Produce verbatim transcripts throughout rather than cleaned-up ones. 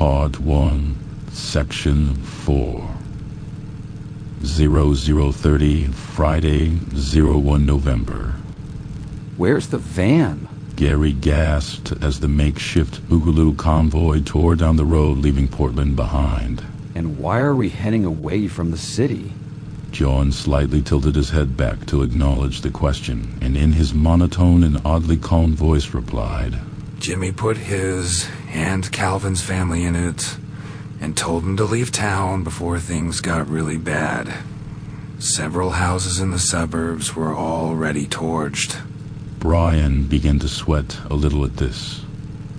Part one, Section four. zero zero thirty, Friday, the first of November. Where's the van? Gary gasped as the makeshift Boogaloo convoy tore down the road, leaving Portland behind. And why are we heading away from the city? John slightly tilted his head back to acknowledge the question, and in his monotone and oddly calm voice replied, Jimmy put his and Calvin's family in it and told them to leave town before things got really bad. Several houses in the suburbs were already torched. Brian began to sweat a little at this.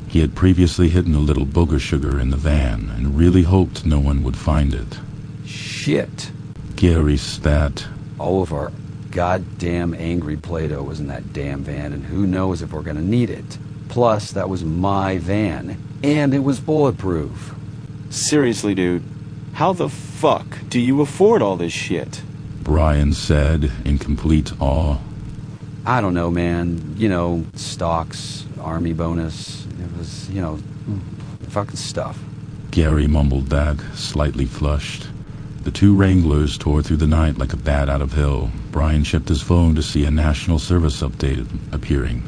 He had previously hidden a little booger sugar in the van and really hoped no one would find it. Shit. Gary spat. All of our goddamn angry Play-Doh was in that damn van, and who knows if we're gonna need it. Plus, that was my van, and it was bulletproof. Seriously, dude, how the fuck do you afford all this shit? Brian said in complete awe. I don't know, man. You know, stocks, army bonus, it was, you know, fucking stuff. Gary mumbled back, slightly flushed. The two Wranglers tore through the night like a bat out of hell. Brian checked his phone to see a national service update appearing.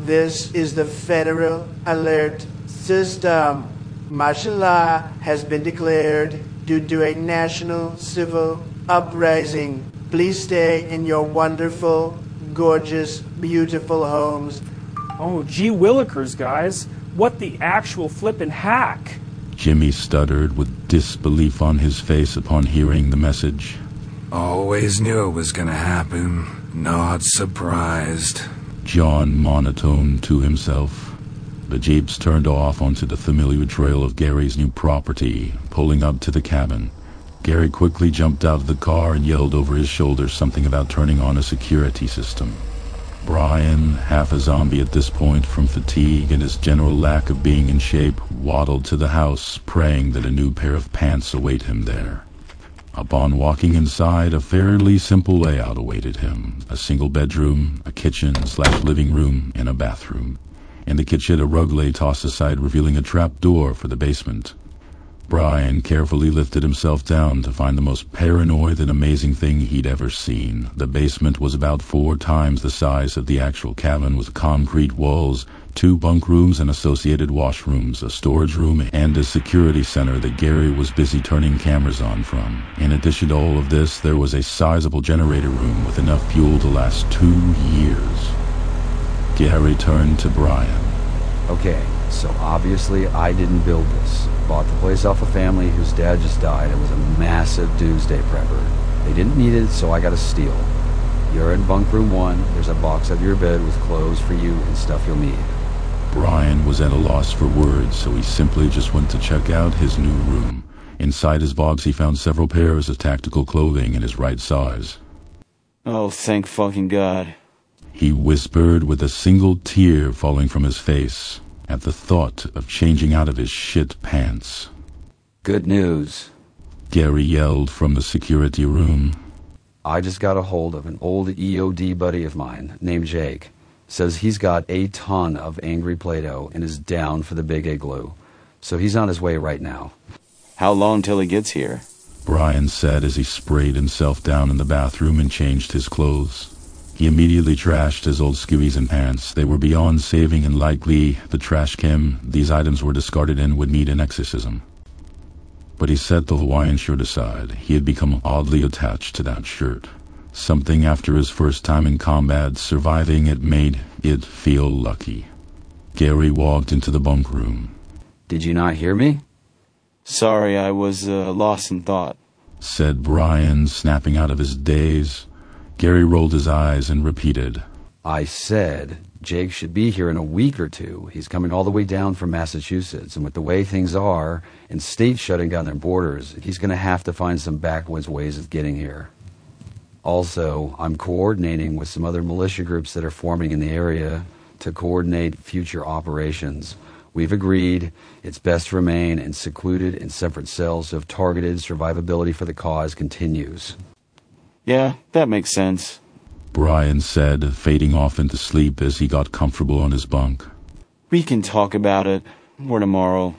This is the Federal Alert System. Martial law has been declared due to a national civil uprising. Please stay in your wonderful, gorgeous, beautiful homes. Oh, gee willikers, guys. What the actual flippin' hack? Jimmy stuttered with disbelief on his face upon hearing the message. Always knew it was gonna happen. Not surprised. John monotoned to himself. The jeeps turned off onto the familiar trail of Gary's new property, pulling up to the cabin. Gary quickly jumped out of the car and yelled over his shoulder something about turning on a security system. Brian, half a zombie at this point from fatigue and his general lack of being in shape, waddled to the house, praying that a new pair of pants await him there. Upon walking inside, a fairly simple layout awaited him. A single bedroom, a kitchen slash living room, and a bathroom. In the kitchen, a rug lay tossed aside, revealing a trap door for the basement. Brian carefully lifted himself down to find the most paranoid and amazing thing he'd ever seen. The basement was about four times the size of the actual cabin, with concrete walls, two bunk rooms and associated washrooms, a storage room, and a security center that Gary was busy turning cameras on from. In addition to all of this, there was a sizable generator room with enough fuel to last two years. Gary turned to Brian. Okay, so obviously I didn't build this. Bought the place off a family whose dad just died. It was a massive doomsday prepper. They didn't need it, so I got a steal. You're in bunk room one. There's a box under your bed with clothes for you and stuff you'll need. Brian was at a loss for words, so he simply just went to check out his new room. Inside his box, he found several pairs of tactical clothing in his right size. Oh, thank fucking God. He whispered with a single tear falling from his face at the thought of changing out of his shit pants. Good news, Gary yelled from the security room. I just got a hold of an old E O D buddy of mine named Jake. Says he's got a ton of angry Play-Doh and is down for the big igloo. So he's on his way right now. How long till he gets here? Brian said as he sprayed himself down in the bathroom and changed his clothes. He immediately trashed his old skivvies and pants. They were beyond saving and likely the trash can these items were discarded in would need an exorcism. But he set the Hawaiian shirt aside. He had become oddly attached to that shirt. Something after his first time in combat, surviving it made it feel lucky. Gary walked into the bunk room. Did you not hear me? Sorry, I was uh, lost in thought, said Brian, snapping out of his daze. Gary rolled his eyes and repeated, I said Jake should be here in a week or two. He's coming all the way down from Massachusetts, and with the way things are, and states shutting down their borders, he's going to have to find some backwoods ways of getting here. Also, I'm coordinating with some other militia groups that are forming in the area to coordinate future operations. We've agreed it's best to remain in secluded and separate cells, so if targeted survivability for the cause continues. Yeah, that makes sense, Brian said, fading off into sleep as he got comfortable on his bunk. We can talk about it more tomorrow.